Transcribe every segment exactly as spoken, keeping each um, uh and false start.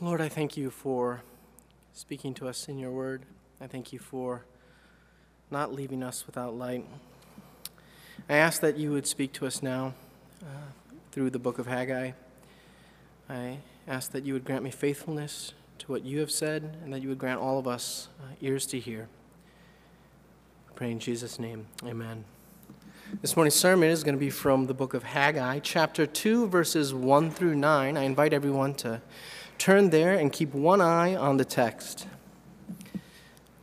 Lord, I thank you for speaking to us in your word. I thank you for not leaving us without light. I ask that you would speak to us now uh, through the book of Haggai. I ask that you would grant me faithfulness to what you have said, and that you would grant all of us uh, ears to hear. I pray in Jesus' name, amen. This morning's sermon is going to be from the book of Haggai, chapter two, verses one through nine. I invite everyone to turn there and keep one eye on the text.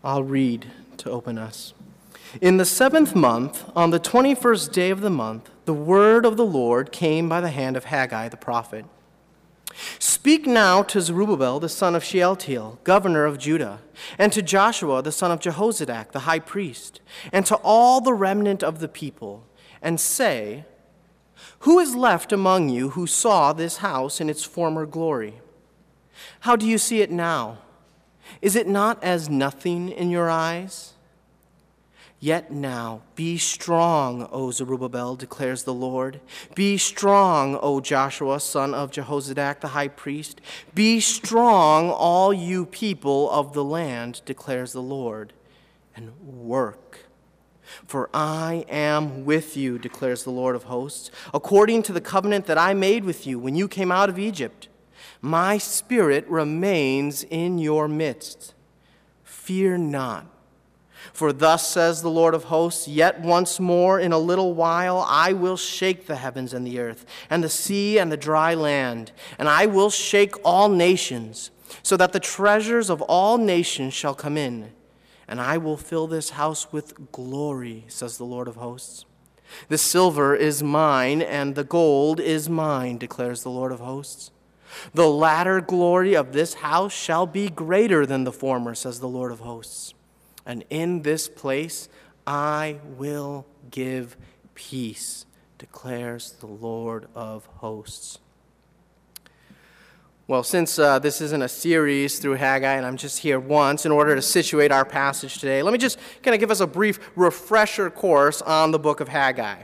I'll read to open us. In the seventh month, on the twenty-first day of the month, the word of the Lord came by the hand of Haggai the prophet. Speak now to Zerubbabel, the son of Shealtiel, governor of Judah, and to Joshua, the son of Jehozadak, the high priest, and to all the remnant of the people, and say, who is left among you who saw this house in its former glory? How do you see it now? Is it not as nothing in your eyes? Yet now, be strong, O Zerubbabel, declares the Lord. Be strong, O Joshua, son of Jehozadak, the high priest. Be strong, all you people of the land, declares the Lord, and work. For I am with you, declares the Lord of hosts, according to the covenant that I made with you when you came out of Egypt. My spirit remains in your midst. Fear not. For thus says the Lord of hosts, yet once more in a little while I will shake the heavens and the earth, and the sea and the dry land, and I will shake all nations, so that the treasures of all nations shall come in, and I will fill this house with glory, says the Lord of hosts. The silver is mine, and the gold is mine, declares the Lord of hosts. The latter glory of this house shall be greater than the former, says the Lord of hosts. And in this place I will give peace, declares the Lord of hosts. Well, since uh, this isn't a series through Haggai and I'm just here once, in order to situate our passage today, let me just kind of give us a brief refresher course on the book of Haggai.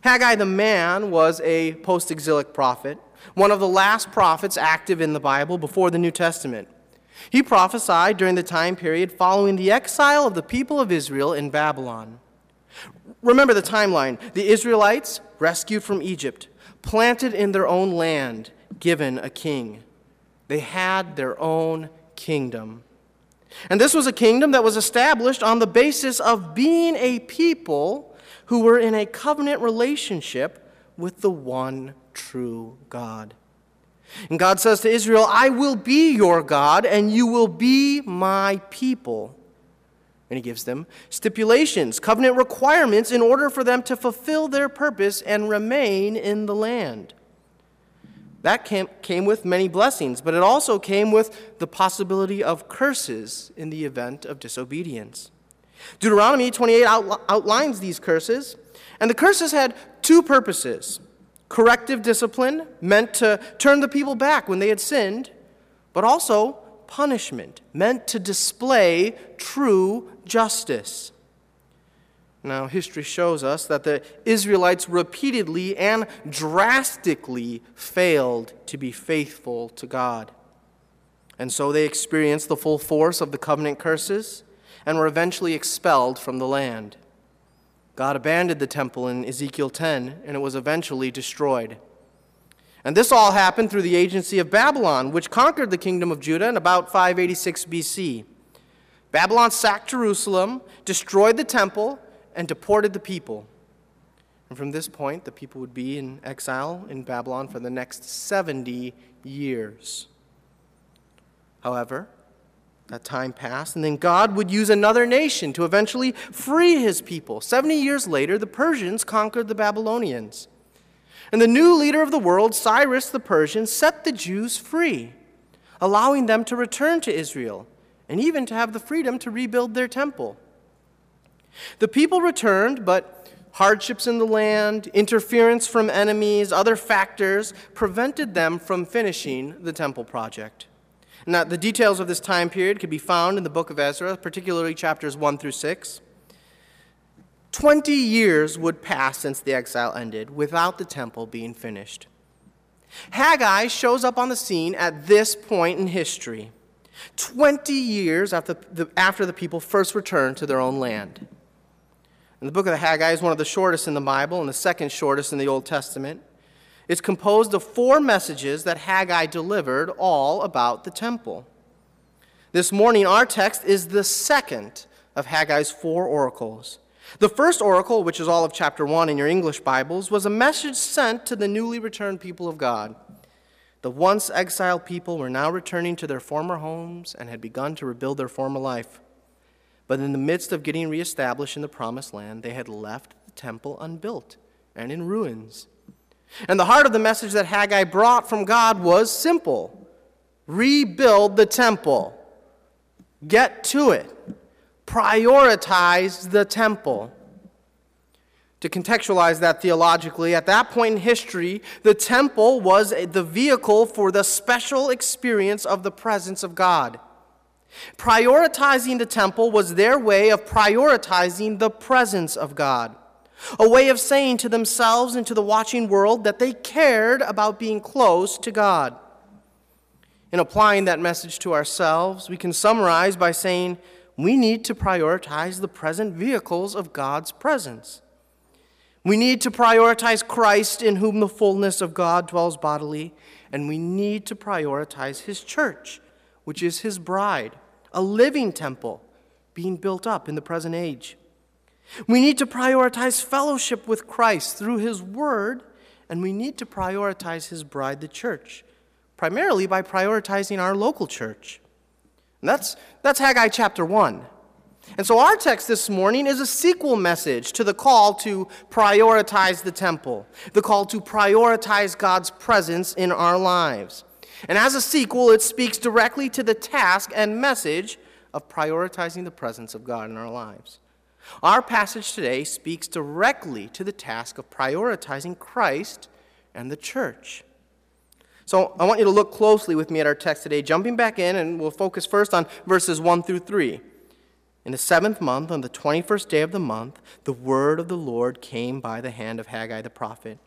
Haggai the man was a post-exilic prophet, one of the last prophets active in the Bible before the New Testament. He prophesied during the time period following the exile of the people of Israel in Babylon. Remember the timeline. The Israelites, rescued from Egypt, planted in their own land, given a king. They had their own kingdom. And this was a kingdom that was established on the basis of being a people who were in a covenant relationship with the one true God. And God says to Israel, I will be your God, and you will be my people. And he gives them stipulations, covenant requirements, in order for them to fulfill their purpose and remain in the land. That came, came with many blessings, but it also came with the possibility of curses in the event of disobedience. Deuteronomy twenty-eight out, outlines these curses, and the curses had two purposes. Corrective discipline meant to turn the people back when they had sinned, but also punishment meant to display true justice. Now, history shows us that the Israelites repeatedly and drastically failed to be faithful to God. And so they experienced the full force of the covenant curses and were eventually expelled from the land. God abandoned the temple in Ezekiel ten, and it was eventually destroyed. And this all happened through the agency of Babylon, which conquered the kingdom of Judah in about five eighty-six B C. Babylon sacked Jerusalem, destroyed the temple, and deported the people. And from this point, the people would be in exile in Babylon for the next seventy years. However, that time passed, and then God would use another nation to eventually free his people. Seventy years later, the Persians conquered the Babylonians. And the new leader of the world, Cyrus the Persian, set the Jews free, allowing them to return to Israel and even to have the freedom to rebuild their temple. The people returned, but hardships in the land, interference from enemies, other factors prevented them from finishing the temple project. Now, the details of this time period can be found in the book of Ezra, particularly chapters one through six. Twenty years would pass since the exile ended without the temple being finished. Haggai shows up on the scene at this point in history, twenty years after the, after the people first returned to their own land. And the book of the Haggai is one of the shortest in the Bible and the second shortest in the Old Testament. It's composed of four messages that Haggai delivered, all about the temple. This morning, our text is the second of Haggai's four oracles. The first oracle, which is all of chapter one in your English Bibles, was a message sent to the newly returned people of God. The once exiled people were now returning to their former homes and had begun to rebuild their former life. But in the midst of getting reestablished in the promised land, they had left the temple unbuilt and in ruins. And the heart of the message that Haggai brought from God was simple. Rebuild the temple. Get to it. Prioritize the temple. To contextualize that theologically, at that point in history, the temple was the vehicle for the special experience of the presence of God. Prioritizing the temple was their way of prioritizing the presence of God, a way of saying to themselves and to the watching world that they cared about being close to God. In applying that message to ourselves, we can summarize by saying, we need to prioritize the present vehicles of God's presence. We need to prioritize Christ, in whom the fullness of God dwells bodily, and we need to prioritize his church, which is his bride, a living temple being built up in the present age. We need to prioritize fellowship with Christ through his word, and we need to prioritize his bride, the church, primarily by prioritizing our local church. And that's, that's Haggai chapter one. And so our text this morning is a sequel message to the call to prioritize the temple, the call to prioritize God's presence in our lives. And as a sequel, it speaks directly to the task and message of prioritizing the presence of God in our lives. Our passage today speaks directly to the task of prioritizing Christ and the church. So I want you to look closely with me at our text today, jumping back in, and we'll focus first on verses one through three. In the seventh month, on the twenty-first day of the month, the word of the Lord came by the hand of Haggai the prophet.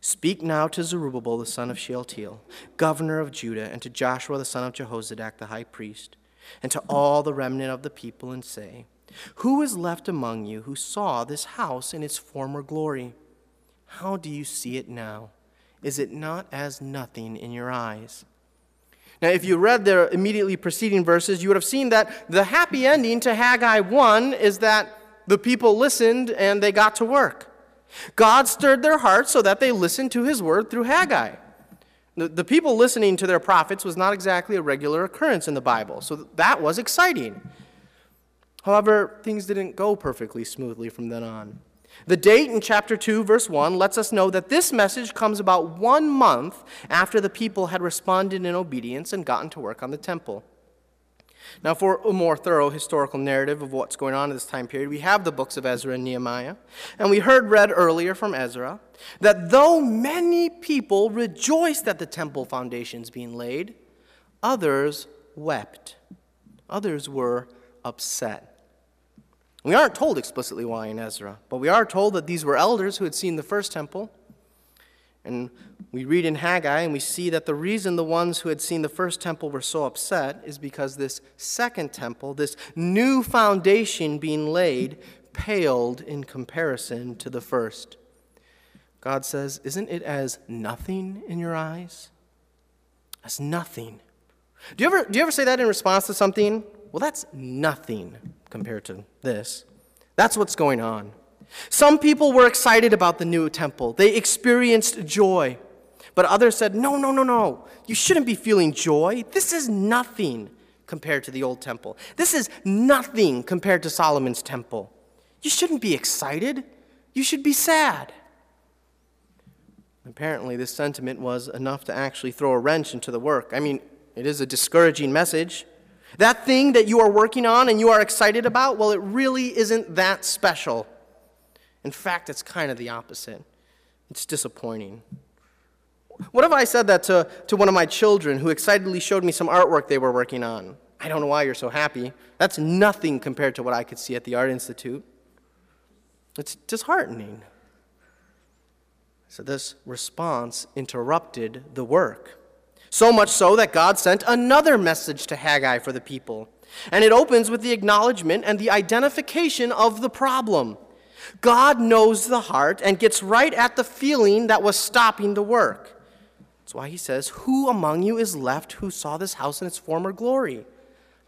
Speak now to Zerubbabel the son of Shealtiel, governor of Judah, and to Joshua the son of Jehozadak the high priest, and to all the remnant of the people, and say, who is left among you who saw this house in its former glory? How do you see it now? Is it not as nothing in your eyes? Now, if you read the immediately preceding verses, you would have seen that the happy ending to Haggai one is that the people listened and they got to work. God stirred their hearts so that they listened to his word through Haggai. The, the people listening to their prophets was not exactly a regular occurrence in the Bible, so that was exciting. However, things didn't go perfectly smoothly from then on. The date in chapter two, verse one, lets us know that this message comes about one month after the people had responded in obedience and gotten to work on the temple. Now, for a more thorough historical narrative of what's going on in this time period, we have the books of Ezra and Nehemiah, and we heard read earlier from Ezra that though many people rejoiced at the temple foundations being laid, others wept. Others were upset. We aren't told explicitly why in Ezra, but we are told that these were elders who had seen the first temple. And we read in Haggai and we see that the reason the ones who had seen the first temple were so upset is because this second temple, this new foundation being laid, paled in comparison to the first. God says, isn't it as nothing in your eyes? As nothing. Do you ever, do you ever say that in response to something? Well, that's nothing compared to this. That's what's going on. Some people were excited about the new temple. They experienced joy. But others said, no, no, no, no. You shouldn't be feeling joy. This is nothing compared to the old temple. This is nothing compared to Solomon's temple. You shouldn't be excited. You should be sad. Apparently, this sentiment was enough to actually throw a wrench into the work. I mean, it is a discouraging message. That thing that you are working on and you are excited about, well, it really isn't that special. In fact, it's kind of the opposite. It's disappointing. What if I said that to, to one of my children who excitedly showed me some artwork they were working on? I don't know why you're so happy. That's nothing compared to what I could see at the Art Institute. It's disheartening. So this response interrupted the work. So much so that God sent another message to Haggai for the people. And it opens with the acknowledgement and the identification of the problem. God knows the heart and gets right at the feeling that was stopping the work. That's why he says, "Who among you is left who saw this house in its former glory?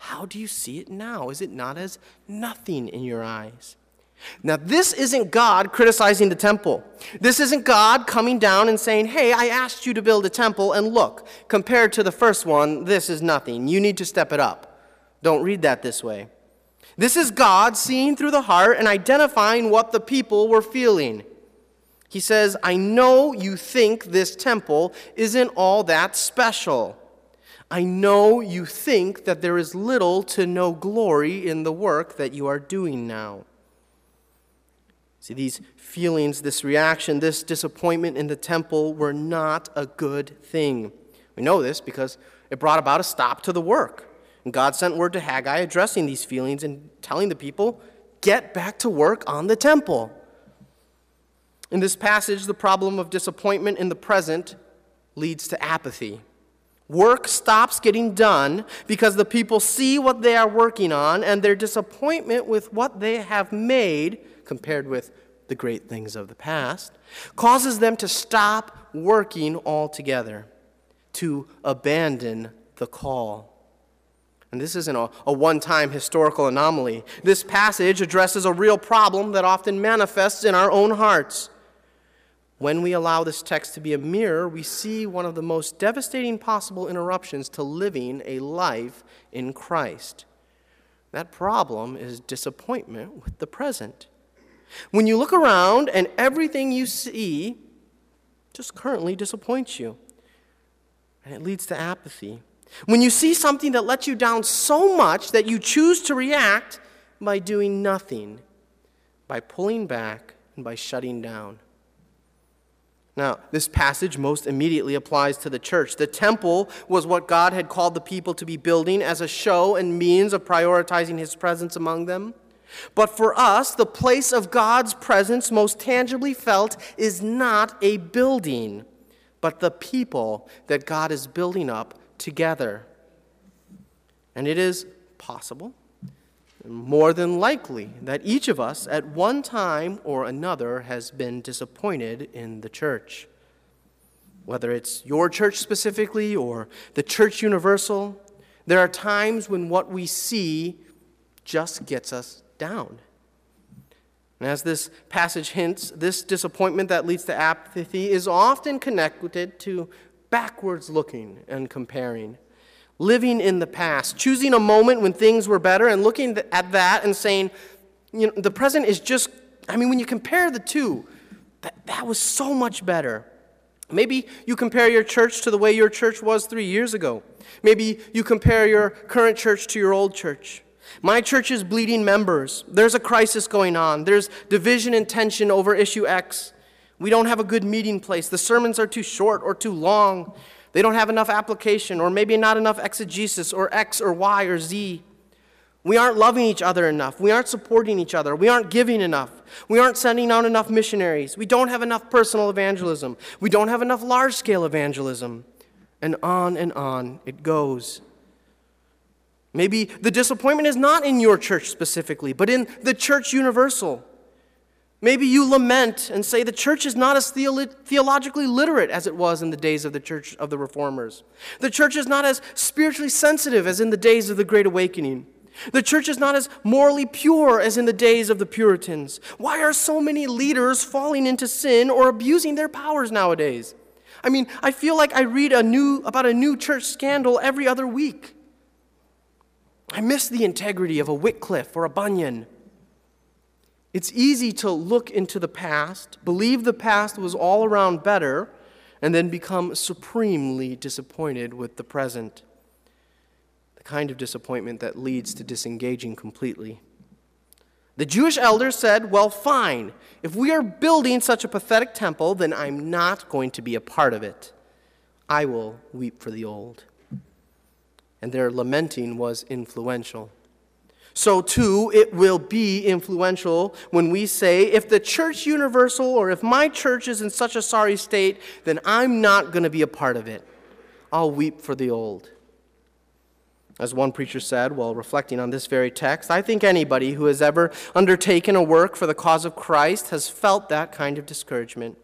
How do you see it now? Is it not as nothing in your eyes?" Now, this isn't God criticizing the temple. This isn't God coming down and saying, "Hey, I asked you to build a temple, and look, compared to the first one, this is nothing. You need to step it up." Don't read that this way. This is God seeing through the heart and identifying what the people were feeling. He says, "I know you think this temple isn't all that special. I know you think that there is little to no glory in the work that you are doing now." See, these feelings, this reaction, this disappointment in the temple were not a good thing. We know this because it brought about a stop to the work. And God sent word to Haggai addressing these feelings and telling the people, get back to work on the temple. In this passage, the problem of disappointment in the present leads to apathy. Work stops getting done because the people see what they are working on and their disappointment with what they have made, compared with the great things of the past, causes them to stop working altogether, to abandon the call. And this isn't a, a one-time historical anomaly. This passage addresses a real problem that often manifests in our own hearts. When we allow this text to be a mirror, we see one of the most devastating possible interruptions to living a life in Christ. That problem is disappointment with the present. When you look around and everything you see just currently disappoints you, and it leads to apathy. When you see something that lets you down so much that you choose to react by doing nothing, by pulling back, and by shutting down. Now, this passage most immediately applies to the church. The temple was what God had called the people to be building as a show and means of prioritizing his presence among them. But for us, the place of God's presence most tangibly felt is not a building, but the people that God is building up together. And it is possible, more than likely, that each of us at one time or another has been disappointed in the church. Whether it's your church specifically or the church universal, there are times when what we see just gets us down. And as this passage hints, this disappointment that leads to apathy is often connected to backwards looking and comparing, living in the past, choosing a moment when things were better and looking at that and saying, you know, the present is just, I mean, when you compare the two, that, that was so much better. Maybe you compare your church to the way your church was three years ago. Maybe you compare your current church to your old church. My church is bleeding members. There's a crisis going on. There's division and tension over issue X. We don't have a good meeting place. The sermons are too short or too long. They don't have enough application, or maybe not enough exegesis, or X or Y or Z. We aren't loving each other enough. We aren't supporting each other. We aren't giving enough. We aren't sending out enough missionaries. We don't have enough personal evangelism. We don't have enough large-scale evangelism. And on and on it goes. Maybe the disappointment is not in your church specifically, but in the church universal. Maybe you lament and say the church is not as theolo- theologically literate as it was in the days of the church of the Reformers. The church is not as spiritually sensitive as in the days of the Great Awakening. The church is not as morally pure as in the days of the Puritans. Why are so many leaders falling into sin or abusing their powers nowadays? I mean, I feel like I read a new about a new church scandal every other week. I miss the integrity of a Wycliffe or a Bunyan. It's easy to look into the past, believe the past was all around better, and then become supremely disappointed with the present. The kind of disappointment that leads to disengaging completely. The Jewish elders said, well, fine, if we are building such a pathetic temple, then I'm not going to be a part of it. I will weep for the old. And their lamenting was influential. So too, it will be influential when we say, if the church universal or if my church is in such a sorry state, then I'm not going to be a part of it. I'll weep for the old. As one preacher said while reflecting on this very text, I think anybody who has ever undertaken a work for the cause of Christ has felt that kind of discouragement.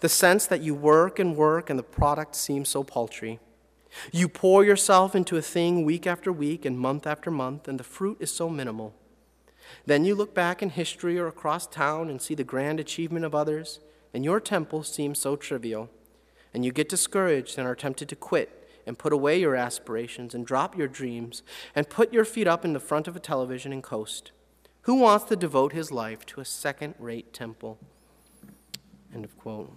The sense that you work and work and the product seems so paltry. You pour yourself into a thing week after week and month after month, and the fruit is so minimal. Then you look back in history or across town and see the grand achievement of others, and your temple seems so trivial. And you get discouraged and are tempted to quit and put away your aspirations and drop your dreams and put your feet up in the front of a television and coast. Who wants to devote his life to a second-rate temple? End of quote.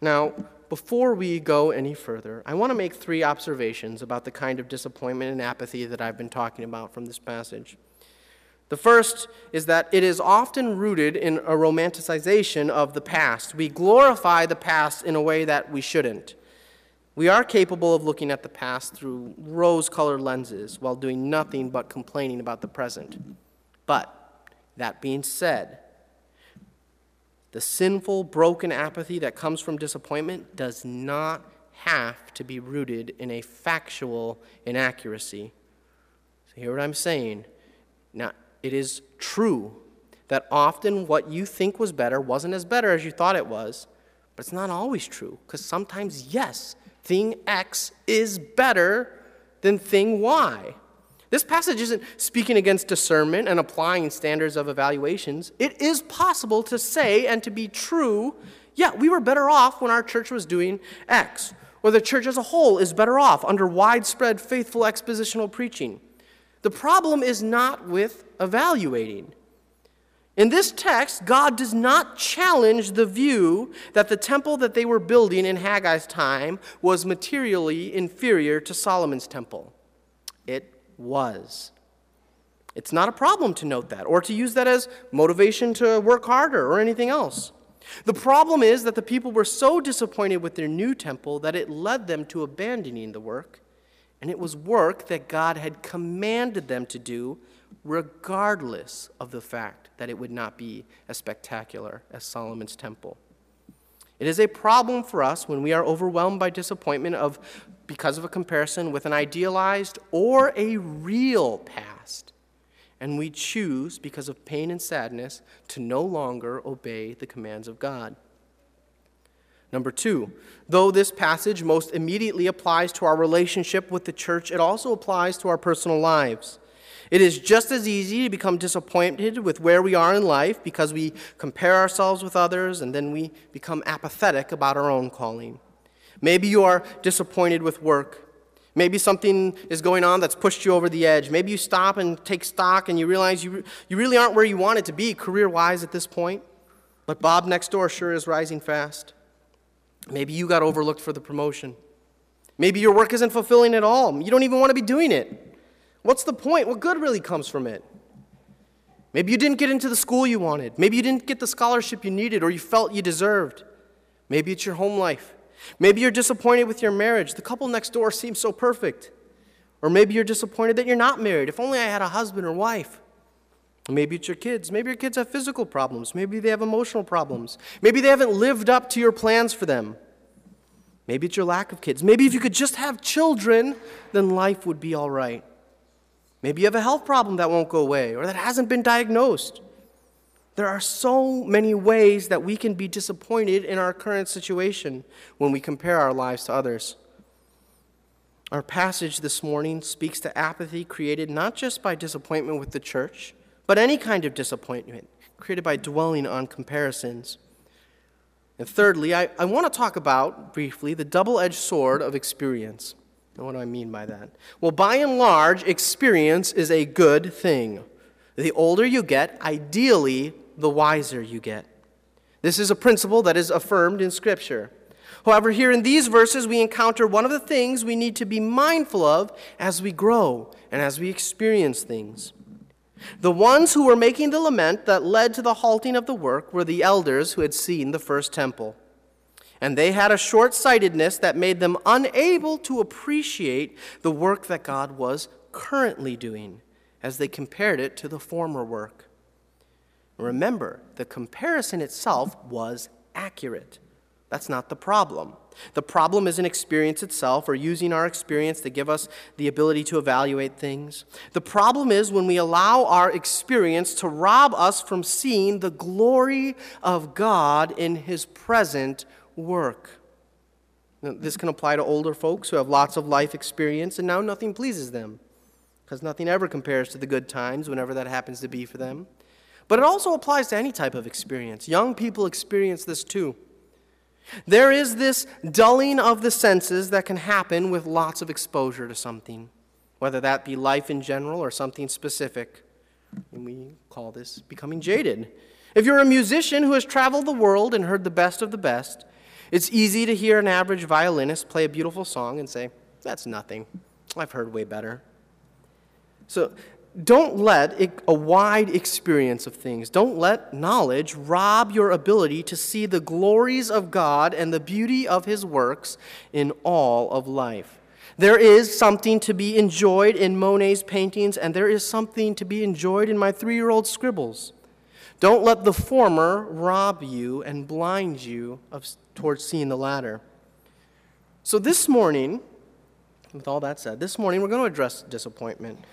Now, before we go any further, I want to make three observations about the kind of disappointment and apathy that I've been talking about from this passage. The first is that it is often rooted in a romanticization of the past. We glorify the past in a way that we shouldn't. We are capable of looking at the past through rose-colored lenses while doing nothing but complaining about the present. But that being said, the sinful, broken apathy that comes from disappointment does not have to be rooted in a factual inaccuracy. So hear what I'm saying. Now, it is true that often what you think was better wasn't as better as you thought it was, but it's not always true, because sometimes, yes, thing X is better than thing Y. This passage isn't speaking against discernment and applying standards of evaluations. It is possible to say and to be true, yeah, we were better off when our church was doing X, or the church as a whole is better off under widespread faithful expositional preaching. The problem is not with evaluating. In this text, God does not challenge the view that the temple that they were building in Haggai's time was materially inferior to Solomon's temple. It was. It's not a problem to note that or to use that as motivation to work harder or anything else. The problem is that the people were so disappointed with their new temple that it led them to abandoning the work. And it was work that God had commanded them to do, regardless of the fact that it would not be as spectacular as Solomon's temple. It is a problem for us when we are overwhelmed by disappointment of, because of a comparison with an idealized or a real past, and we choose, because of pain and sadness, to no longer obey the commands of God. Number two, though this passage most immediately applies to our relationship with the church, it also applies to our personal lives. It is just as easy to become disappointed with where we are in life because we compare ourselves with others and then we become apathetic about our own calling. Maybe you are disappointed with work. Maybe something is going on that's pushed you over the edge. Maybe you stop and take stock and you realize you, you really aren't where you wanted to be career-wise at this point, but Bob next door sure is rising fast. Maybe you got overlooked for the promotion. Maybe your work isn't fulfilling at all. You don't even want to be doing it. What's the point? What good really comes from it? Maybe you didn't get into the school you wanted. Maybe you didn't get the scholarship you needed or you felt you deserved. Maybe it's your home life. Maybe you're disappointed with your marriage. The couple next door seems so perfect. Or maybe you're disappointed that you're not married. If only I had a husband or wife. Maybe it's your kids. Maybe your kids have physical problems. Maybe they have emotional problems. Maybe they haven't lived up to your plans for them. Maybe it's your lack of kids. Maybe if you could just have children, then life would be all right. Maybe you have a health problem that won't go away or that hasn't been diagnosed. There are so many ways that we can be disappointed in our current situation when we compare our lives to others. Our passage this morning speaks to apathy created not just by disappointment with the church, but any kind of disappointment created by dwelling on comparisons. And thirdly, I, I want to talk about, briefly, the double-edged sword of experience. And what do I mean by that? Well, by and large, experience is a good thing. The older you get, ideally, the wiser you get. This is a principle that is affirmed in Scripture. However, here in these verses, we encounter one of the things we need to be mindful of as we grow and as we experience things. The ones who were making the lament that led to the halting of the work were the elders who had seen the first temple. And they had a short-sightedness that made them unable to appreciate the work that God was currently doing as they compared it to the former work. Remember, the comparison itself was accurate. That's not the problem. The problem isn't experience itself or using our experience to give us the ability to evaluate things. The problem is when we allow our experience to rob us from seeing the glory of God in his present work. This can apply to older folks who have lots of life experience and now nothing pleases them, because nothing ever compares to the good times whenever that happens to be for them. But it also applies to any type of experience. Young people experience this too. There is this dulling of the senses that can happen with lots of exposure to something, whether that be life in general or something specific. And we call this becoming jaded. If you're a musician who has traveled the world and heard the best of the best, it's easy to hear an average violinist play a beautiful song and say, that's nothing. I've heard way better. So don't let it, a wide experience of things, don't let knowledge rob your ability to see the glories of God and the beauty of his works in all of life. There is something to be enjoyed in Monet's paintings, and there is something to be enjoyed in my three-year-old scribbles. Don't let the former rob you and blind you of, towards seeing the latter. So this morning, with all that said, this morning we're going to address disappointment.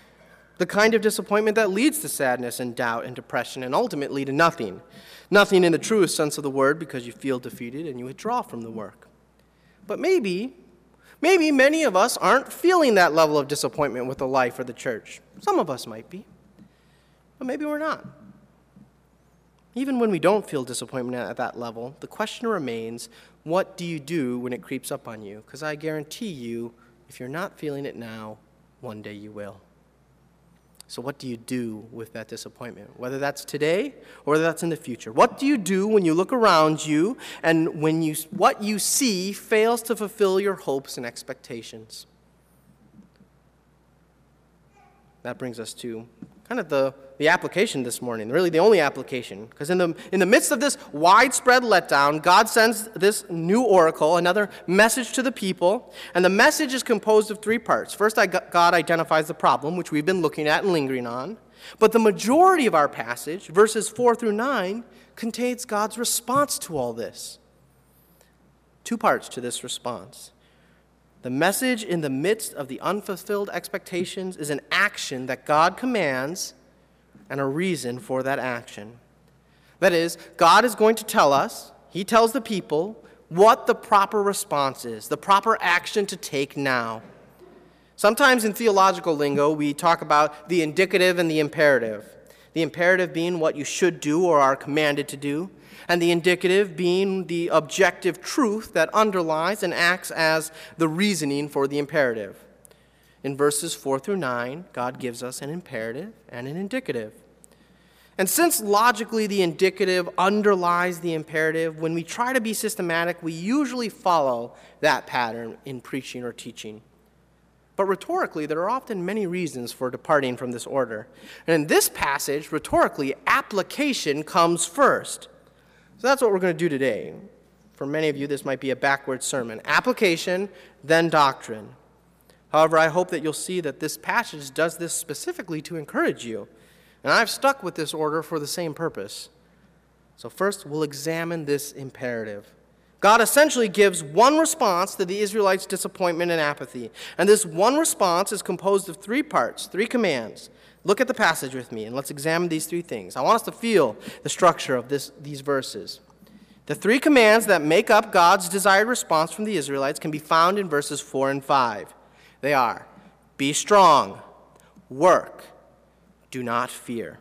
The kind of disappointment that leads to sadness and doubt and depression and ultimately to nothing. Nothing in the truest sense of the word, because you feel defeated and you withdraw from the work. But maybe, maybe many of us aren't feeling that level of disappointment with the life or the church. Some of us might be, but maybe we're not. Even when we don't feel disappointment at that level, the question remains, what do you do when it creeps up on you? Because I guarantee you, if you're not feeling it now, one day you will. So what do you do with that disappointment? Whether that's today or whether that's in the future. What do you do when you look around you and when you what you see fails to fulfill your hopes and expectations? That brings us to kind of the, the application this morning, really the only application. Because in the, in the midst of this widespread letdown, God sends this new oracle, another message to the people. And the message is composed of three parts. First, God identifies the problem, which we've been looking at and lingering on. But the majority of our passage, verses four through nine, contains God's response to all this. Two parts to this response. The message in the midst of the unfulfilled expectations is an action that God commands and a reason for that action. That is, God is going to tell us, he tells the people, what the proper response is, the proper action to take now. Sometimes in theological lingo, we talk about the indicative and the imperative. The imperative being what you should do or are commanded to do, and the indicative being the objective truth that underlies and acts as the reasoning for the imperative. In verses four through nine, God gives us an imperative and an indicative. And since logically the indicative underlies the imperative, when we try to be systematic, we usually follow that pattern in preaching or teaching. But rhetorically, there are often many reasons for departing from this order. And in this passage, rhetorically, application comes first. So that's what we're going to do today. For many of you, this might be a backward sermon. Application, then doctrine. However, I hope that you'll see that this passage does this specifically to encourage you. And I've stuck with this order for the same purpose. So first, we'll examine this imperative. God essentially gives one response to the Israelites' disappointment and apathy. And this one response is composed of three parts, three commands. Look at the passage with me, and let's examine these three things. I want us to feel the structure of this, these verses. The three commands that make up God's desired response from the Israelites can be found in verses four and five. They are, be strong, work, do not fear.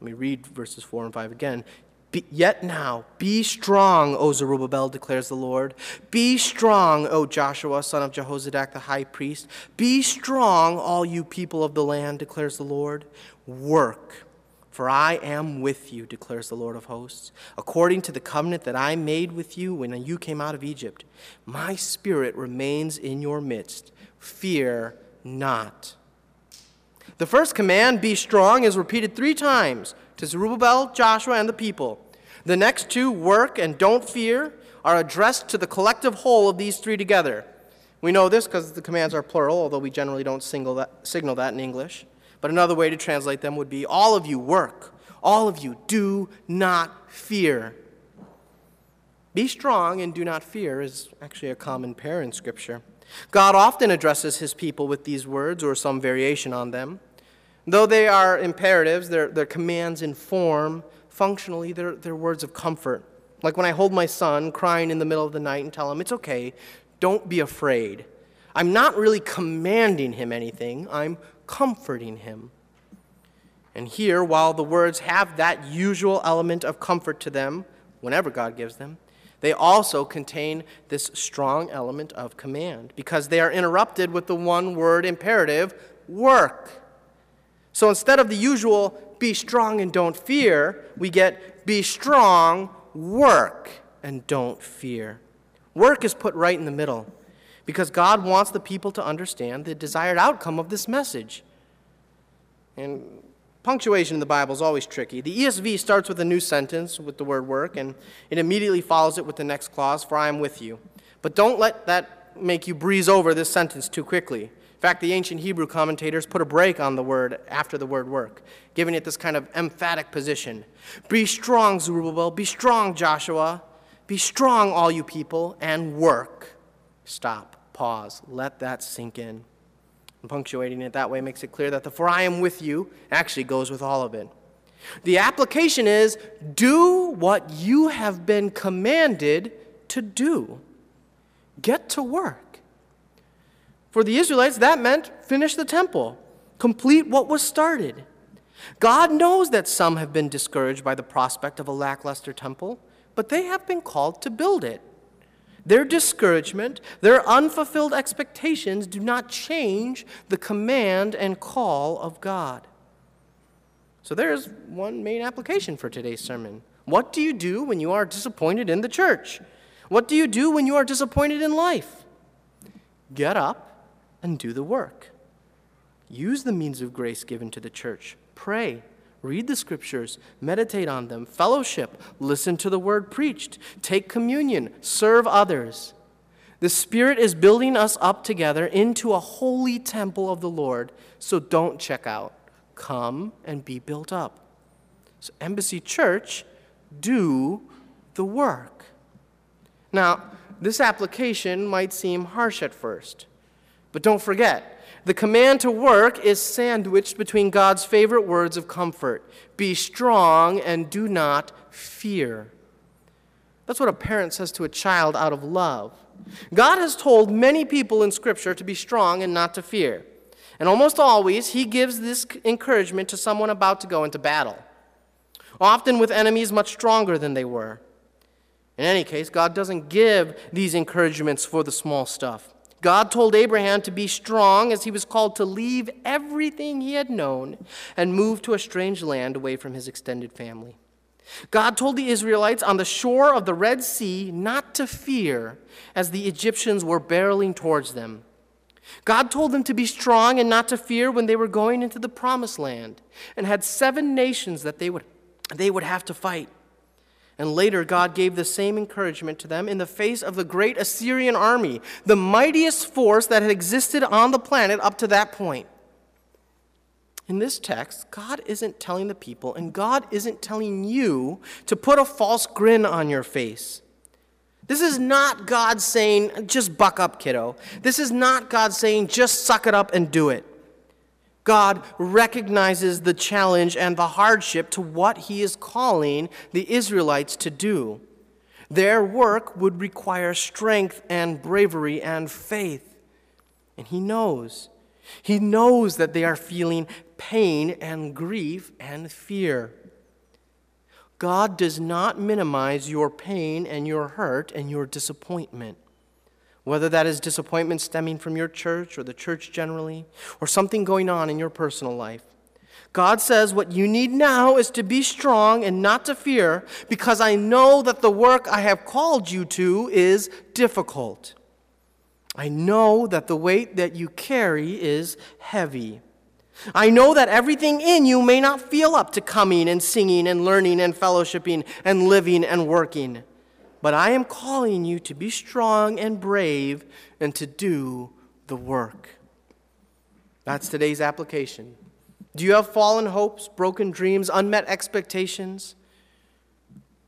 Let me read verses four and five again. Be, yet now, be strong, O Zerubbabel, declares the Lord. Be strong, O Joshua, son of Jehozadak, the high priest. Be strong, all you people of the land, declares the Lord. Work, for I am with you, declares the Lord of hosts, according to the covenant that I made with you when you came out of Egypt. My spirit remains in your midst. Fear not. The first command, be strong, is repeated three times to Zerubbabel, Joshua, and the people. The next two, work and don't fear, are addressed to the collective whole of these three together. We know this because the commands are plural, although we generally don't single that, signal that in English. But another way to translate them would be, all of you work. All of you do not fear. Be strong and do not fear is actually a common pair in Scripture. God often addresses his people with these words or some variation on them. Though they are imperatives, they're, they're commands in form, functionally they're, they're words of comfort. Like when I hold my son crying in the middle of the night and tell him, it's okay, don't be afraid. I'm not really commanding him anything, I'm comforting him. And here, while the words have that usual element of comfort to them, whenever God gives them, they also contain this strong element of command because they are interrupted with the one-word imperative, work. So instead of the usual, be strong and don't fear, we get, be strong, work, and don't fear. Work is put right in the middle because God wants the people to understand the desired outcome of this message. And punctuation in the Bible is always tricky. The E S V starts with a new sentence with the word work, and it immediately follows it with the next clause, for I am with you. But don't let that make you breeze over this sentence too quickly. In fact, the ancient Hebrew commentators put a break on the word after the word work, giving it this kind of emphatic position. Be strong, Zerubbabel. Be strong, Joshua. Be strong, all you people, and work. Stop. Pause. Let that sink in. And punctuating it that way makes it clear that the for I am with you actually goes with all of it. The application is do what you have been commanded to do. Get to work. For the Israelites, that meant finish the temple, complete what was started. God knows that some have been discouraged by the prospect of a lackluster temple, but they have been called to build it. Their discouragement, their unfulfilled expectations do not change the command and call of God. So there's one main application for today's sermon. What do you do when you are disappointed in the church? What do you do when you are disappointed in life? Get up and do the work. Use the means of grace given to the church. Pray. Read the scriptures, meditate on them, fellowship, listen to the word preached, take communion, serve others. The Spirit is building us up together into a holy temple of the Lord, so don't check out. Come and be built up. So Embassy Church, do the work. Now, this application might seem harsh at first, but don't forget, the command to work is sandwiched between God's favorite words of comfort. Be strong and do not fear. That's what a parent says to a child out of love. God has told many people in Scripture to be strong and not to fear. And almost always, he gives this encouragement to someone about to go into battle, often with enemies much stronger than they were. In any case, God doesn't give these encouragements for the small stuff. God told Abraham to be strong as he was called to leave everything he had known and move to a strange land away from his extended family. God told the Israelites on the shore of the Red Sea not to fear as the Egyptians were barreling towards them. God told them to be strong and not to fear when they were going into the Promised Land and had seven nations that they would, they would have to fight. And later, God gave the same encouragement to them in the face of the great Assyrian army, the mightiest force that had existed on the planet up to that point. In this text, God isn't telling the people, and God isn't telling you to put a false grin on your face. This is not God saying, just buck up, kiddo. This is not God saying, just suck it up and do it. God recognizes the challenge and the hardship to what he is calling the Israelites to do. Their work would require strength and bravery and faith. And he knows. He knows that they are feeling pain and grief and fear. God does not minimize your pain and your hurt and your disappointment. Whether that is disappointment stemming from your church or the church generally, or something going on in your personal life. God says what you need now is to be strong and not to fear, because I know that the work I have called you to is difficult. I know that the weight that you carry is heavy. I know that everything in you may not feel up to coming and singing and learning and fellowshipping and living and working. But I am calling you to be strong and brave and to do the work. That's today's application. Do you have fallen hopes, broken dreams, unmet expectations?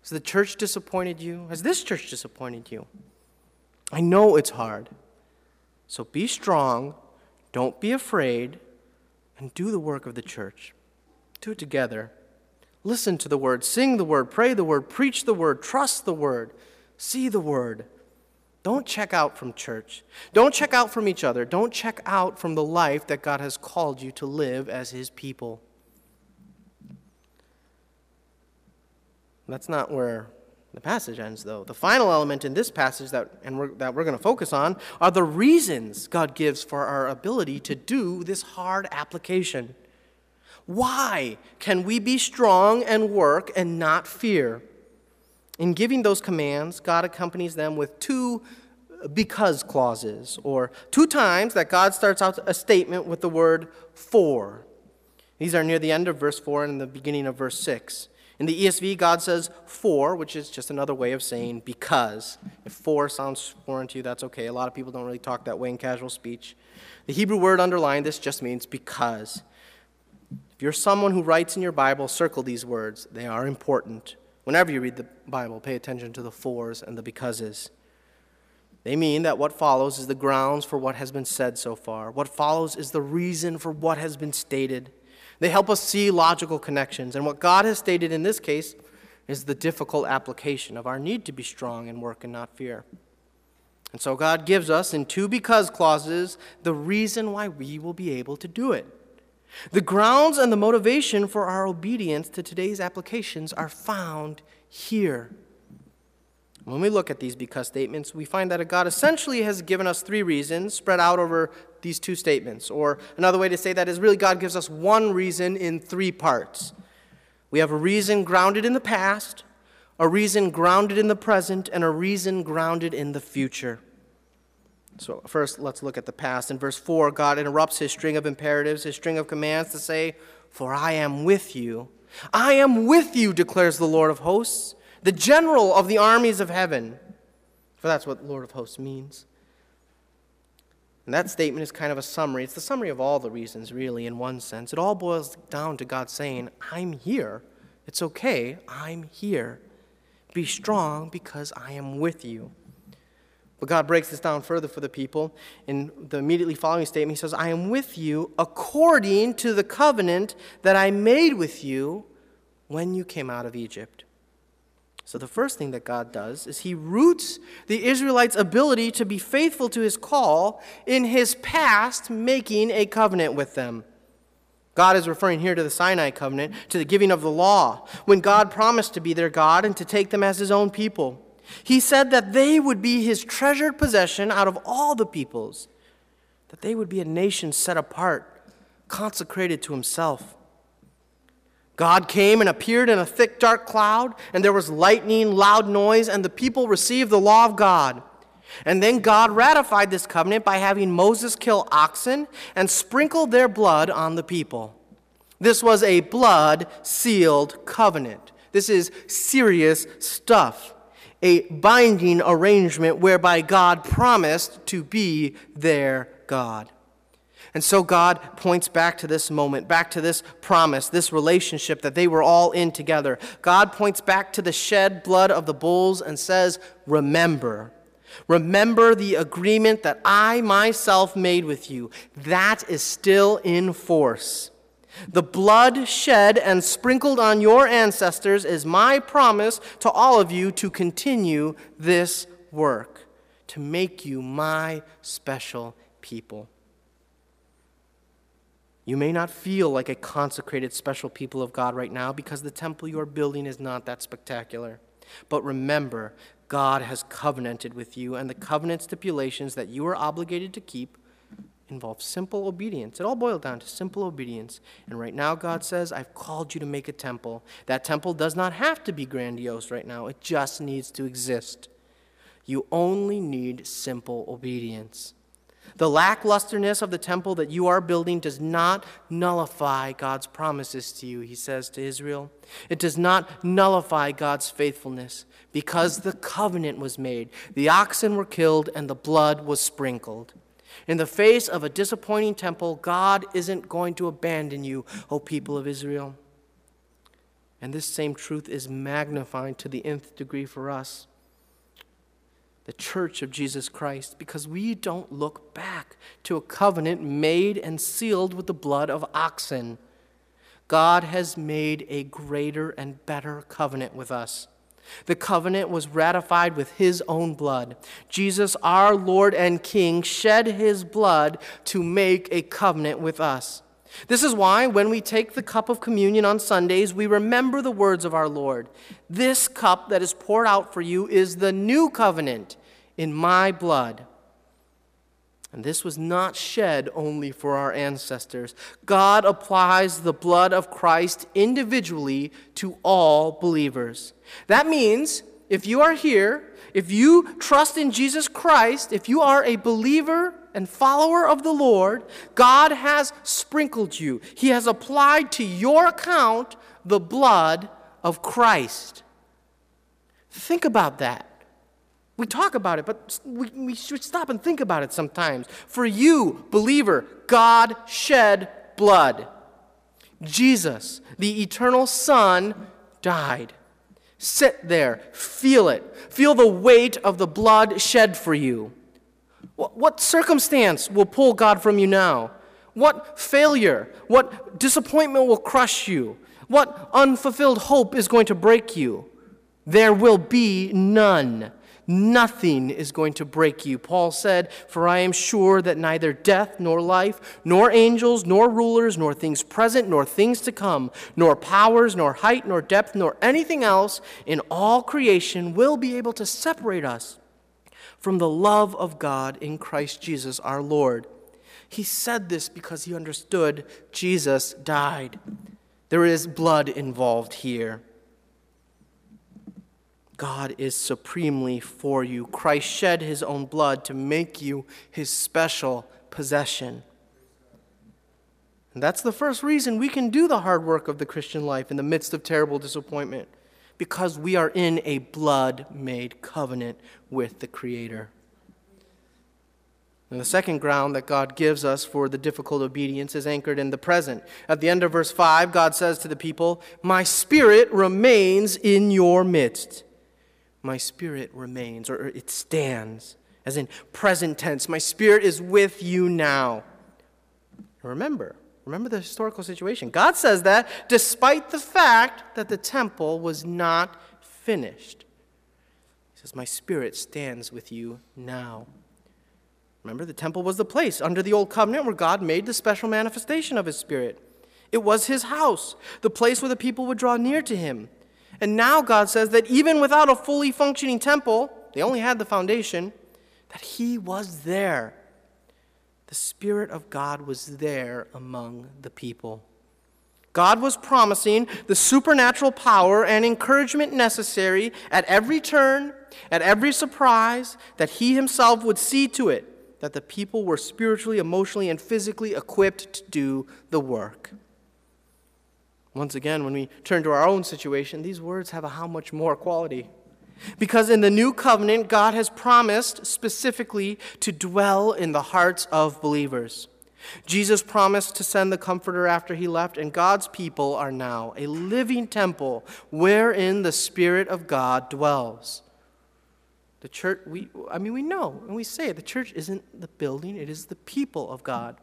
Has the church disappointed you? Has this church disappointed you? I know it's hard. So be strong, don't be afraid, and do the work of the church. Do it together. Listen to the word, sing the word, pray the word, preach the word, trust the word, see the word. Don't check out from church. Don't check out from each other. Don't check out from the life that God has called you to live as his people. That's not where the passage ends, though. The final element in this passage that and we're, that we're going to focus on are the reasons God gives for our ability to do this hard application. Why can we be strong and work and not fear? In giving those commands, God accompanies them with two because clauses, or two times that God starts out a statement with the word for. These are near the end of verse four and the beginning of verse six. In the E S V, God says for, which is just another way of saying because. If for sounds foreign to you, that's okay. A lot of people don't really talk that way in casual speech. The Hebrew word underlying this just means because. If you're someone who writes in your Bible, circle these words. They are important. Whenever you read the Bible, pay attention to the fors and the becauses. They mean that what follows is the grounds for what has been said so far. What follows is the reason for what has been stated. They help us see logical connections. And what God has stated in this case is the difficult application of our need to be strong and work and not fear. And so God gives us, in two because clauses, the reason why we will be able to do it. The grounds and the motivation for our obedience to today's applications are found here. When we look at these because statements, we find that God essentially has given us three reasons spread out over these two statements. Or another way to say that is really God gives us one reason in three parts. We have a reason grounded in the past, a reason grounded in the present, and a reason grounded in the future. So first, let's look at the past. In verse four, God interrupts his string of imperatives, his string of commands to say, "For I am with you. I am with you, declares the Lord of hosts, the general of the armies of heaven." For that's what Lord of hosts means. And that statement is kind of a summary. It's the summary of all the reasons, really, in one sense. It all boils down to God saying, I'm here. It's okay. I'm here. Be strong because I am with you. But God breaks this down further for the people. In the immediately following statement, he says, I am with you according to the covenant that I made with you when you came out of Egypt. So the first thing that God does is he roots the Israelites' ability to be faithful to his call in his past making a covenant with them. God is referring here to the Sinai covenant, to the giving of the law, when God promised to be their God and to take them as his own people. He said that they would be his treasured possession out of all the peoples, that they would be a nation set apart, consecrated to himself. God came and appeared in a thick, dark cloud, and there was lightning, loud noise, and the people received the law of God. And then God ratified this covenant by having Moses kill oxen and sprinkle their blood on the people. This was a blood-sealed covenant. This is serious stuff, a binding arrangement whereby God promised to be their God. And so God points back to this moment, back to this promise, this relationship that they were all in together. God points back to the shed blood of the bulls and says, remember. Remember the agreement that I myself made with you. That is still in force. The blood shed and sprinkled on your ancestors is my promise to all of you to continue this work, to make you my special people. You may not feel like a consecrated special people of God right now because the temple you're building is not that spectacular. But remember, God has covenanted with you, and the covenant stipulations that you are obligated to keep involve simple obedience. It all boiled down to simple obedience. And right now God says, I've called you to make a temple. That temple does not have to be grandiose right now. It just needs to exist. You only need simple obedience. The lacklusterness of the temple that you are building does not nullify God's promises to you, he says to Israel. It does not nullify God's faithfulness because the covenant was made. The oxen were killed and the blood was sprinkled. In the face of a disappointing temple, God isn't going to abandon you, O people of Israel. And this same truth is magnified to the nth degree for us, the church of Jesus Christ, because we don't look back to a covenant made and sealed with the blood of oxen. God has made a greater and better covenant with us. The covenant was ratified with his own blood. Jesus, our Lord and King, shed his blood to make a covenant with us. This is why when we take the cup of communion on Sundays, we remember the words of our Lord. This cup that is poured out for you is the new covenant in my blood. And this was not shed only for our ancestors. God applies the blood of Christ individually to all believers. That means if you are here, if you trust in Jesus Christ, if you are a believer and follower of the Lord, God has sprinkled you. He has applied to your account the blood of Christ. Think about that. We talk about it, but we, we should stop and think about it sometimes. For you, believer, God shed blood. Jesus, the eternal Son, died. Sit there. Feel it. Feel the weight of the blood shed for you. What circumstance will pull God from you now? What failure, what disappointment will crush you? What unfulfilled hope is going to break you? There will be none. Nothing is going to break you. Paul said, "For I am sure that neither death nor life, nor angels, nor rulers, nor things present, nor things to come, nor powers, nor height, nor depth, nor anything else in all creation will be able to separate us from the love of God in Christ Jesus our Lord." He said this because he understood Jesus died. There is blood involved here. God is supremely for you. Christ shed his own blood to make you his special possession. And that's the first reason we can do the hard work of the Christian life in the midst of terrible disappointment, because we are in a blood-made covenant with the Creator. And the second ground that God gives us for the difficult obedience is anchored in the present. At the end of verse five, God says to the people, "My spirit remains in your midst." My spirit remains, or it stands, as in present tense. My spirit is with you now. Remember. Remember the historical situation. God says that despite the fact that the temple was not finished. He says, "My spirit stands with you now." Remember, the temple was the place under the old covenant where God made the special manifestation of his spirit. It was his house, the place where the people would draw near to him. And now God says that even without a fully functioning temple, they only had the foundation, that he was there. The Spirit of God was there among the people. God was promising the supernatural power and encouragement necessary at every turn, at every surprise, that he himself would see to it, that the people were spiritually, emotionally, and physically equipped to do the work. Once again, when we turn to our own situation, these words have a how much more quality. Because in the new covenant, God has promised specifically to dwell in the hearts of believers. Jesus promised to send the Comforter after he left, and God's people are now a living temple wherein the Spirit of God dwells. The church, we, I mean, we know, and we say it, the church isn't the building, it is the people of God.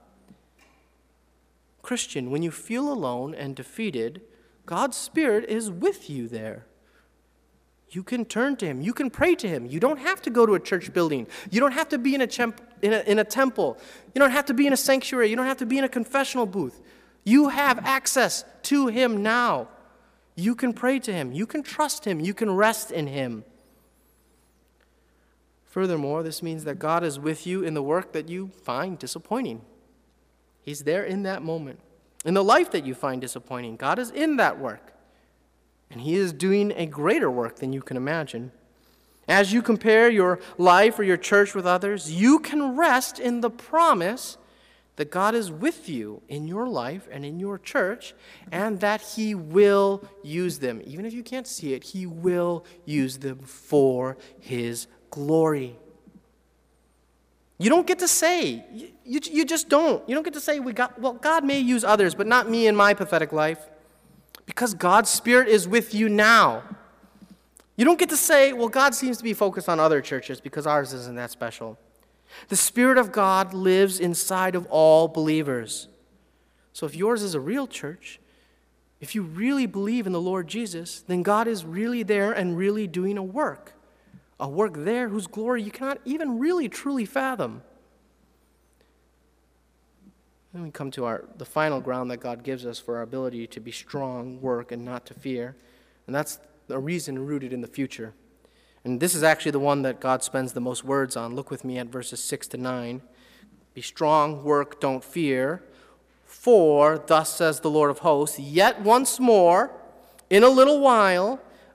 Christian, when you feel alone and defeated, God's Spirit is with you there. You can turn to him. You can pray to him. You don't have to go to a church building. You don't have to be in a, temp- in, a, in a temple. You don't have to be in a sanctuary. You don't have to be in a confessional booth. You have access to him now. You can pray to him. You can trust him. You can rest in him. Furthermore, this means that God is with you in the work that you find disappointing. He's there in that moment. In the life that you find disappointing, God is in that work. And he is doing a greater work than you can imagine. As you compare your life or your church with others, you can rest in the promise that God is with you in your life and in your church, and that he will use them. Even if you can't see it, he will use them for his glory. You don't get to say. You, you, you just don't. You don't get to say, we got, well, God may use others, but not me in my pathetic life. Because God's Spirit is with you now. You don't get to say, well, God seems to be focused on other churches because ours isn't that special. The Spirit of God lives inside of all believers. So if yours is a real church, if you really believe in the Lord Jesus, then God is really there and really doing a work. A work there whose glory you cannot even really truly fathom. Then we come to our the final ground that God gives us for our ability to be strong, work, and not to fear. And that's a reason rooted in the future. And this is actually the one that God spends the most words on. Look with me at verses six to nine. Be strong, work, don't fear. For, thus says the Lord of hosts, yet once more, in a little while,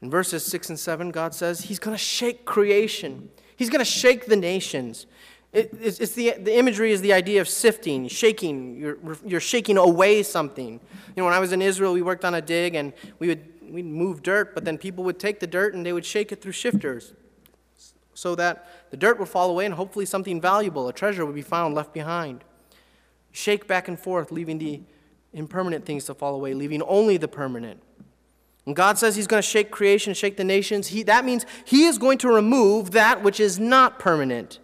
In verses six and seven, God says he's going to shake creation. He's going to shake the nations. It, it's, it's the, the imagery is the idea of sifting, shaking. You're, you're shaking away something. You know, when I was in Israel, we worked on a dig, and we would we'd move dirt, but then people would take the dirt, and they would shake it through shifters so that the dirt would fall away, and hopefully something valuable, a treasure, would be found left behind. Shake back and forth, leaving the impermanent things to fall away, leaving only the permanent. When God says he's going to shake creation, shake the nations, he, that means he is going to remove that which is not permanent.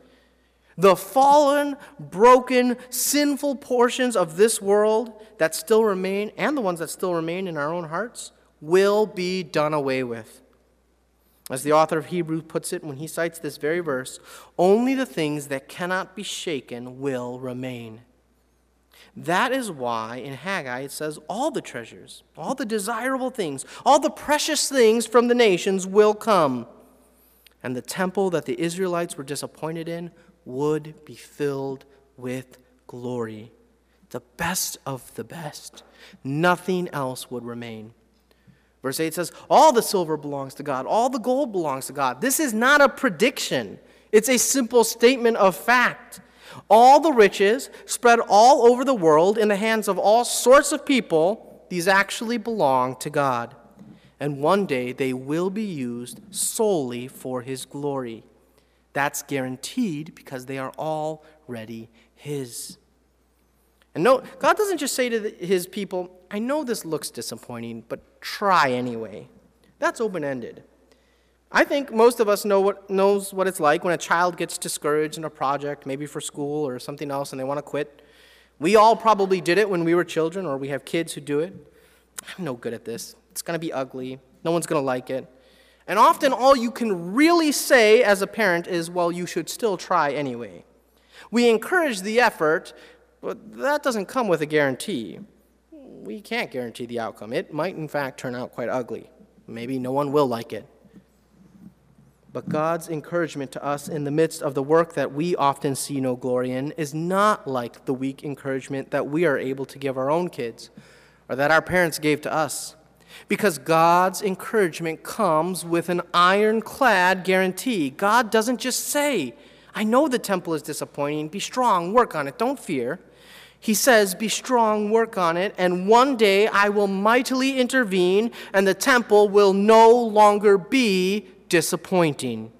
The fallen, broken, sinful portions of this world that still remain, and the ones that still remain in our own hearts, will be done away with. As the author of Hebrews puts it when he cites this very verse, only the things that cannot be shaken will remain. That is why in Haggai it says all the treasures, all the desirable things, all the precious things from the nations will come. And the temple that the Israelites were disappointed in would be filled with glory. The best of the best. Nothing else would remain. Verse eight says, all the silver belongs to God. All the gold belongs to God. This is not a prediction. It's a simple statement of fact. All the riches spread all over the world in the hands of all sorts of people, these actually belong to God. And one day they will be used solely for his glory. That's guaranteed because they are already his. And no, God doesn't just say to the, his people, I know this looks disappointing, but try anyway. That's open-ended. I think most of us know what knows what it's like when a child gets discouraged in a project, maybe for school or something else, and they want to quit. We all probably did it when we were children, or we have kids who do it. I'm no good at this. It's going to be ugly. No one's going to like it. And often all you can really say as a parent is, well, you should still try anyway. We encourage the effort, but that doesn't come with a guarantee. We can't guarantee the outcome. It might, in fact, turn out quite ugly. Maybe no one will like it. But God's encouragement to us in the midst of the work that we often see no glory in is not like the weak encouragement that we are able to give our own kids or that our parents gave to us. Because God's encouragement comes with an ironclad guarantee. God doesn't just say, I know the temple is disappointing. Be strong, work on it, don't fear. He says, be strong, work on it, and one day I will mightily intervene and the temple will no longer be disappointing.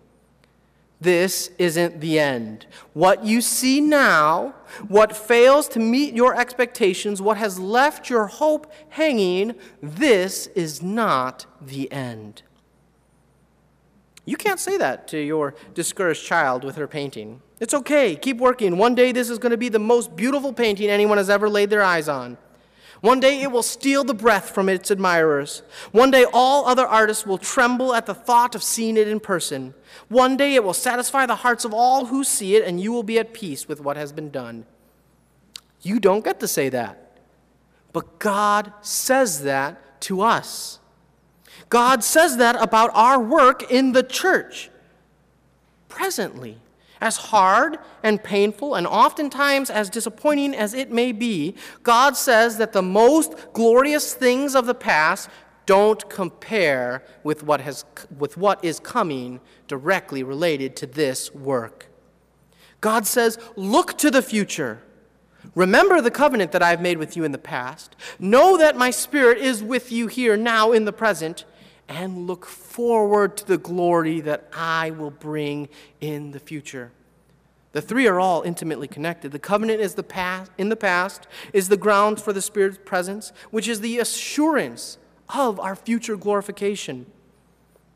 This isn't the end. What you see now, what fails to meet your expectations, what has left your hope hanging, this is not the end. You can't say that to your discouraged child with her painting. It's okay. Keep working. One day this is going to be the most beautiful painting anyone has ever laid their eyes on. One day it will steal the breath from its admirers. One day all other artists will tremble at the thought of seeing it in person. One day it will satisfy the hearts of all who see it, and you will be at peace with what has been done. You don't get to say that. But God says that to us. God says that about our work in the church presently. As hard and painful and oftentimes as disappointing as it may be, God says that the most glorious things of the past don't compare with what has, with what is coming directly related to this work. God says, look to the future. Remember the covenant that I have made with you in the past. Know that my Spirit is with you here now in the present, and look forward to the glory that I will bring in the future. The three are all intimately connected. The covenant is the past, in the past is the ground for the Spirit's presence, which is the assurance of our future glorification.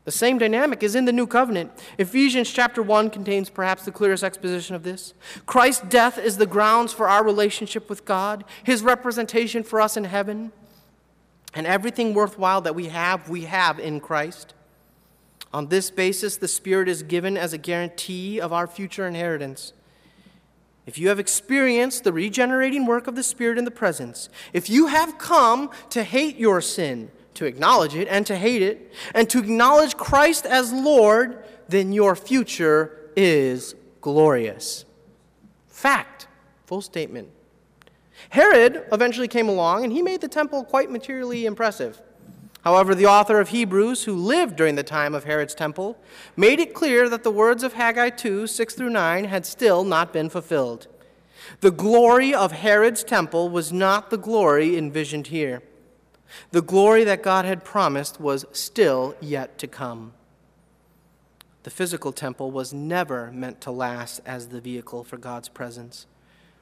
The same dynamic is in the new covenant. Ephesians chapter one contains perhaps the clearest exposition of this. Christ's death is the grounds for our relationship with God, his representation for us in heaven, and everything worthwhile that we have, we have in Christ. On this basis, the Spirit is given as a guarantee of our future inheritance. If you have experienced the regenerating work of the Spirit in the presence, if you have come to hate your sin, to acknowledge it and to hate it, and to acknowledge Christ as Lord, then your future is glorious. Fact. Full statement. Herod eventually came along, and he made the temple quite materially impressive. However, the author of Hebrews, who lived during the time of Herod's temple, made it clear that the words of Haggai two, six through nine had still not been fulfilled. The glory of Herod's temple was not the glory envisioned here. The glory that God had promised was still yet to come. The physical temple was never meant to last as the vehicle for God's presence.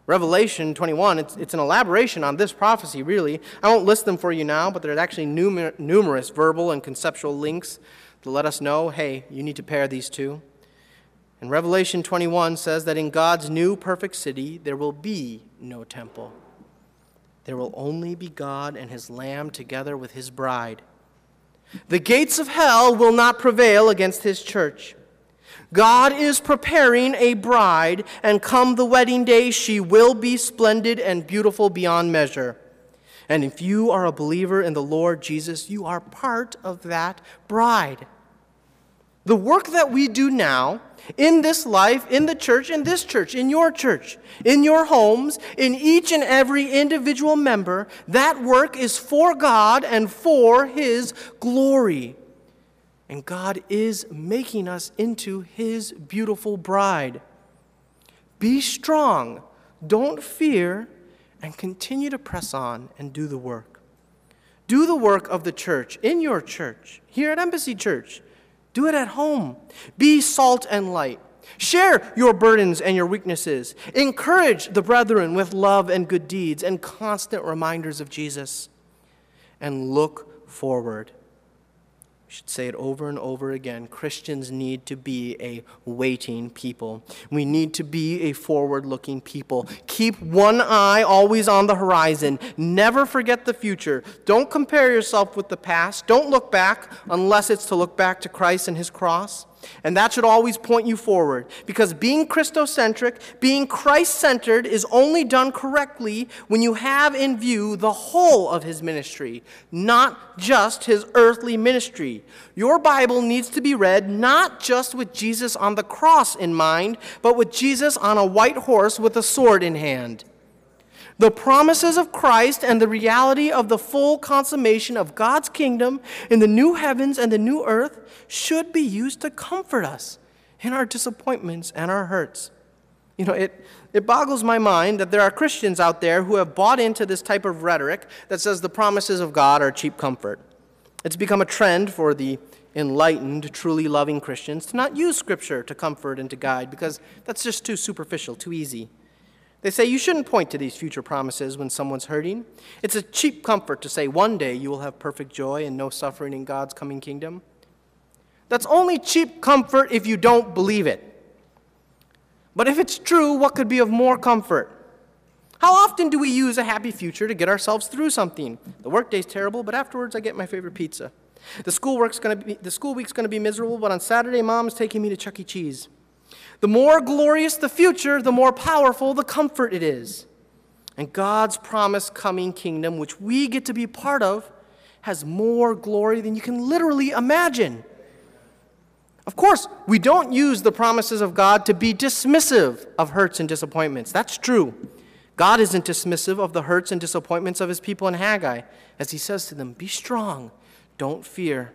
Revelation twenty-one, it's, it's an elaboration on this prophecy, really. I won't list them for you now, but there's actually numer- numerous verbal and conceptual links to let us know, hey, you need to pair these two. And Revelation twenty-one says that in God's new perfect city, there will be no temple. There will only be God and his Lamb together with his bride. The gates of hell will not prevail against his church. God is preparing a bride, and come the wedding day, she will be splendid and beautiful beyond measure. And if you are a believer in the Lord Jesus, you are part of that bride. The work that we do now, in this life, in the church, in this church, in your church, in your homes, in each and every individual member, that work is for God and for his glory. And God is making us into his beautiful bride. Be strong, don't fear, and continue to press on and do the work. Do the work of the church, in your church, here at Embassy Church. Do it at home. Be salt and light. Share your burdens and your weaknesses. Encourage the brethren with love and good deeds and constant reminders of Jesus. And look forward. We should say it over and over again. Christians need to be a waiting people. We need to be a forward-looking people. Keep one eye always on the horizon. Never forget the future. Don't compare yourself with the past. Don't look back unless it's to look back to Christ and his cross. And that should always point you forward, because being Christocentric, being Christ-centered is only done correctly when you have in view the whole of his ministry, not just his earthly ministry. Your Bible needs to be read not just with Jesus on the cross in mind, but with Jesus on a white horse with a sword in hand. The promises of Christ and the reality of the full consummation of God's kingdom in the new heavens and the new earth should be used to comfort us in our disappointments and our hurts. You know, it, it boggles my mind that there are Christians out there who have bought into this type of rhetoric that says the promises of God are cheap comfort. It's become a trend for the enlightened, truly loving Christians to not use Scripture to comfort and to guide, because that's just too superficial, too easy. They say you shouldn't point to these future promises when someone's hurting. It's a cheap comfort to say one day you will have perfect joy and no suffering in God's coming kingdom. That's only cheap comfort if you don't believe it. But if it's true, what could be of more comfort? How often do we use a happy future to get ourselves through something? The workday's terrible, but afterwards I get my favorite pizza. The school work's gonna be, the school week's going to be miserable, but on Saturday, Mom's taking me to Chuck E. Cheese. The more glorious the future, the more powerful the comfort it is. And God's promised coming kingdom, which we get to be part of, has more glory than you can literally imagine. Of course, we don't use the promises of God to be dismissive of hurts and disappointments. That's true. God isn't dismissive of the hurts and disappointments of his people in Haggai, as he says to them, be strong, don't fear.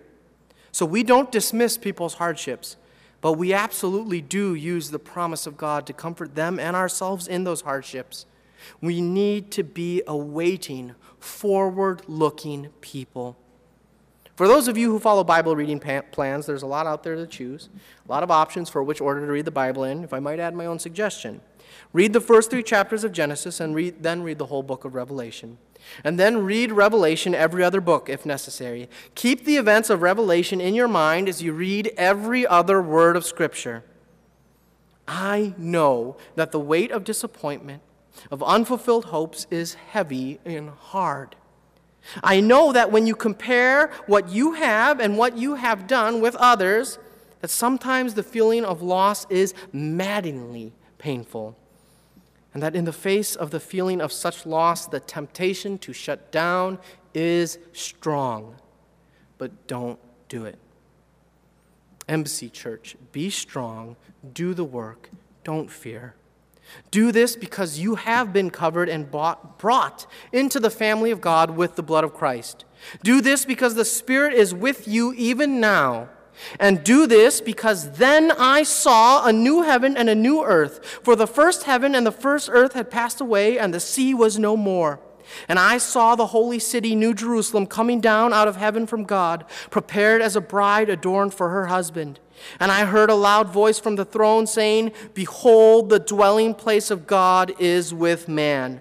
So we don't dismiss people's hardships, but we absolutely do use the promise of God to comfort them and ourselves in those hardships. We need to be awaiting, forward-looking people. For those of you who follow Bible reading plans, there's a lot out there to choose, a lot of options for which order to read the Bible in, if I might add my own suggestion. Read the first three chapters of Genesis and read, then read the whole book of Revelation. And then read Revelation every other book, if necessary. Keep the events of Revelation in your mind as you read every other word of Scripture. I know that the weight of disappointment, of unfulfilled hopes, is heavy and hard. I know that when you compare what you have and what you have done with others, that sometimes the feeling of loss is maddeningly painful. And that in the face of the feeling of such loss, the temptation to shut down is strong. But don't do it. Embassy Church, be strong, do the work, don't fear. Do this because you have been covered and bought, brought into the family of God with the blood of Christ. Do this because the Spirit is with you even now. And do this because then I saw a new heaven and a new earth. For the first heaven and the first earth had passed away, and the sea was no more. And I saw the holy city, New Jerusalem, coming down out of heaven from God, prepared as a bride adorned for her husband. And I heard a loud voice from the throne saying, behold, the dwelling place of God is with man.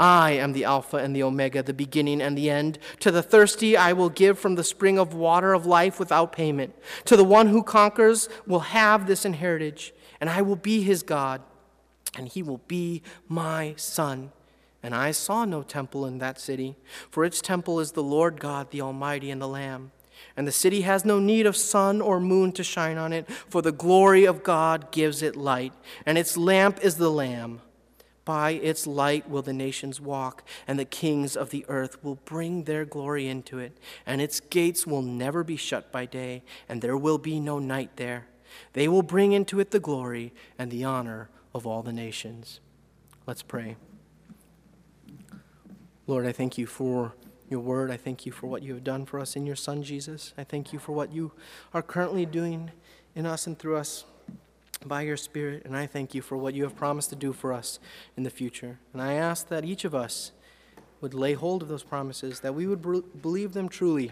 I am the Alpha and the Omega, the beginning and the end. To the thirsty I will give from the spring of water of life without payment. To the one who conquers will have this inheritance, and I will be his God, and he will be my son. And I saw no temple in that city, for its temple is the Lord God, the Almighty, and the Lamb. And the city has no need of sun or moon to shine on it, for the glory of God gives it light, and its lamp is the Lamb. By its light will the nations walk, and the kings of the earth will bring their glory into it, and its gates will never be shut by day, and there will be no night there. They will bring into it the glory and the honor of all the nations. Let's pray. Lord, I thank you for your word. I thank you for what you have done for us in your Son, Jesus. I thank you for what you are currently doing in us and through us by your Spirit, and I thank you for what you have promised to do for us in the future. And I ask that each of us would lay hold of those promises, that we would b- believe them truly,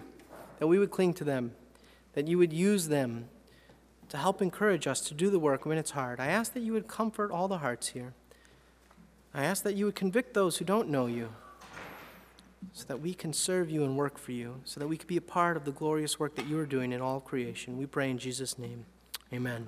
that we would cling to them, that you would use them to help encourage us to do the work when it's hard. I ask that you would comfort all the hearts here. I ask that you would convict those who don't know you, so that we can serve you and work for you, so that we could be a part of the glorious work that you are doing in all creation. We pray in Jesus' name. Amen.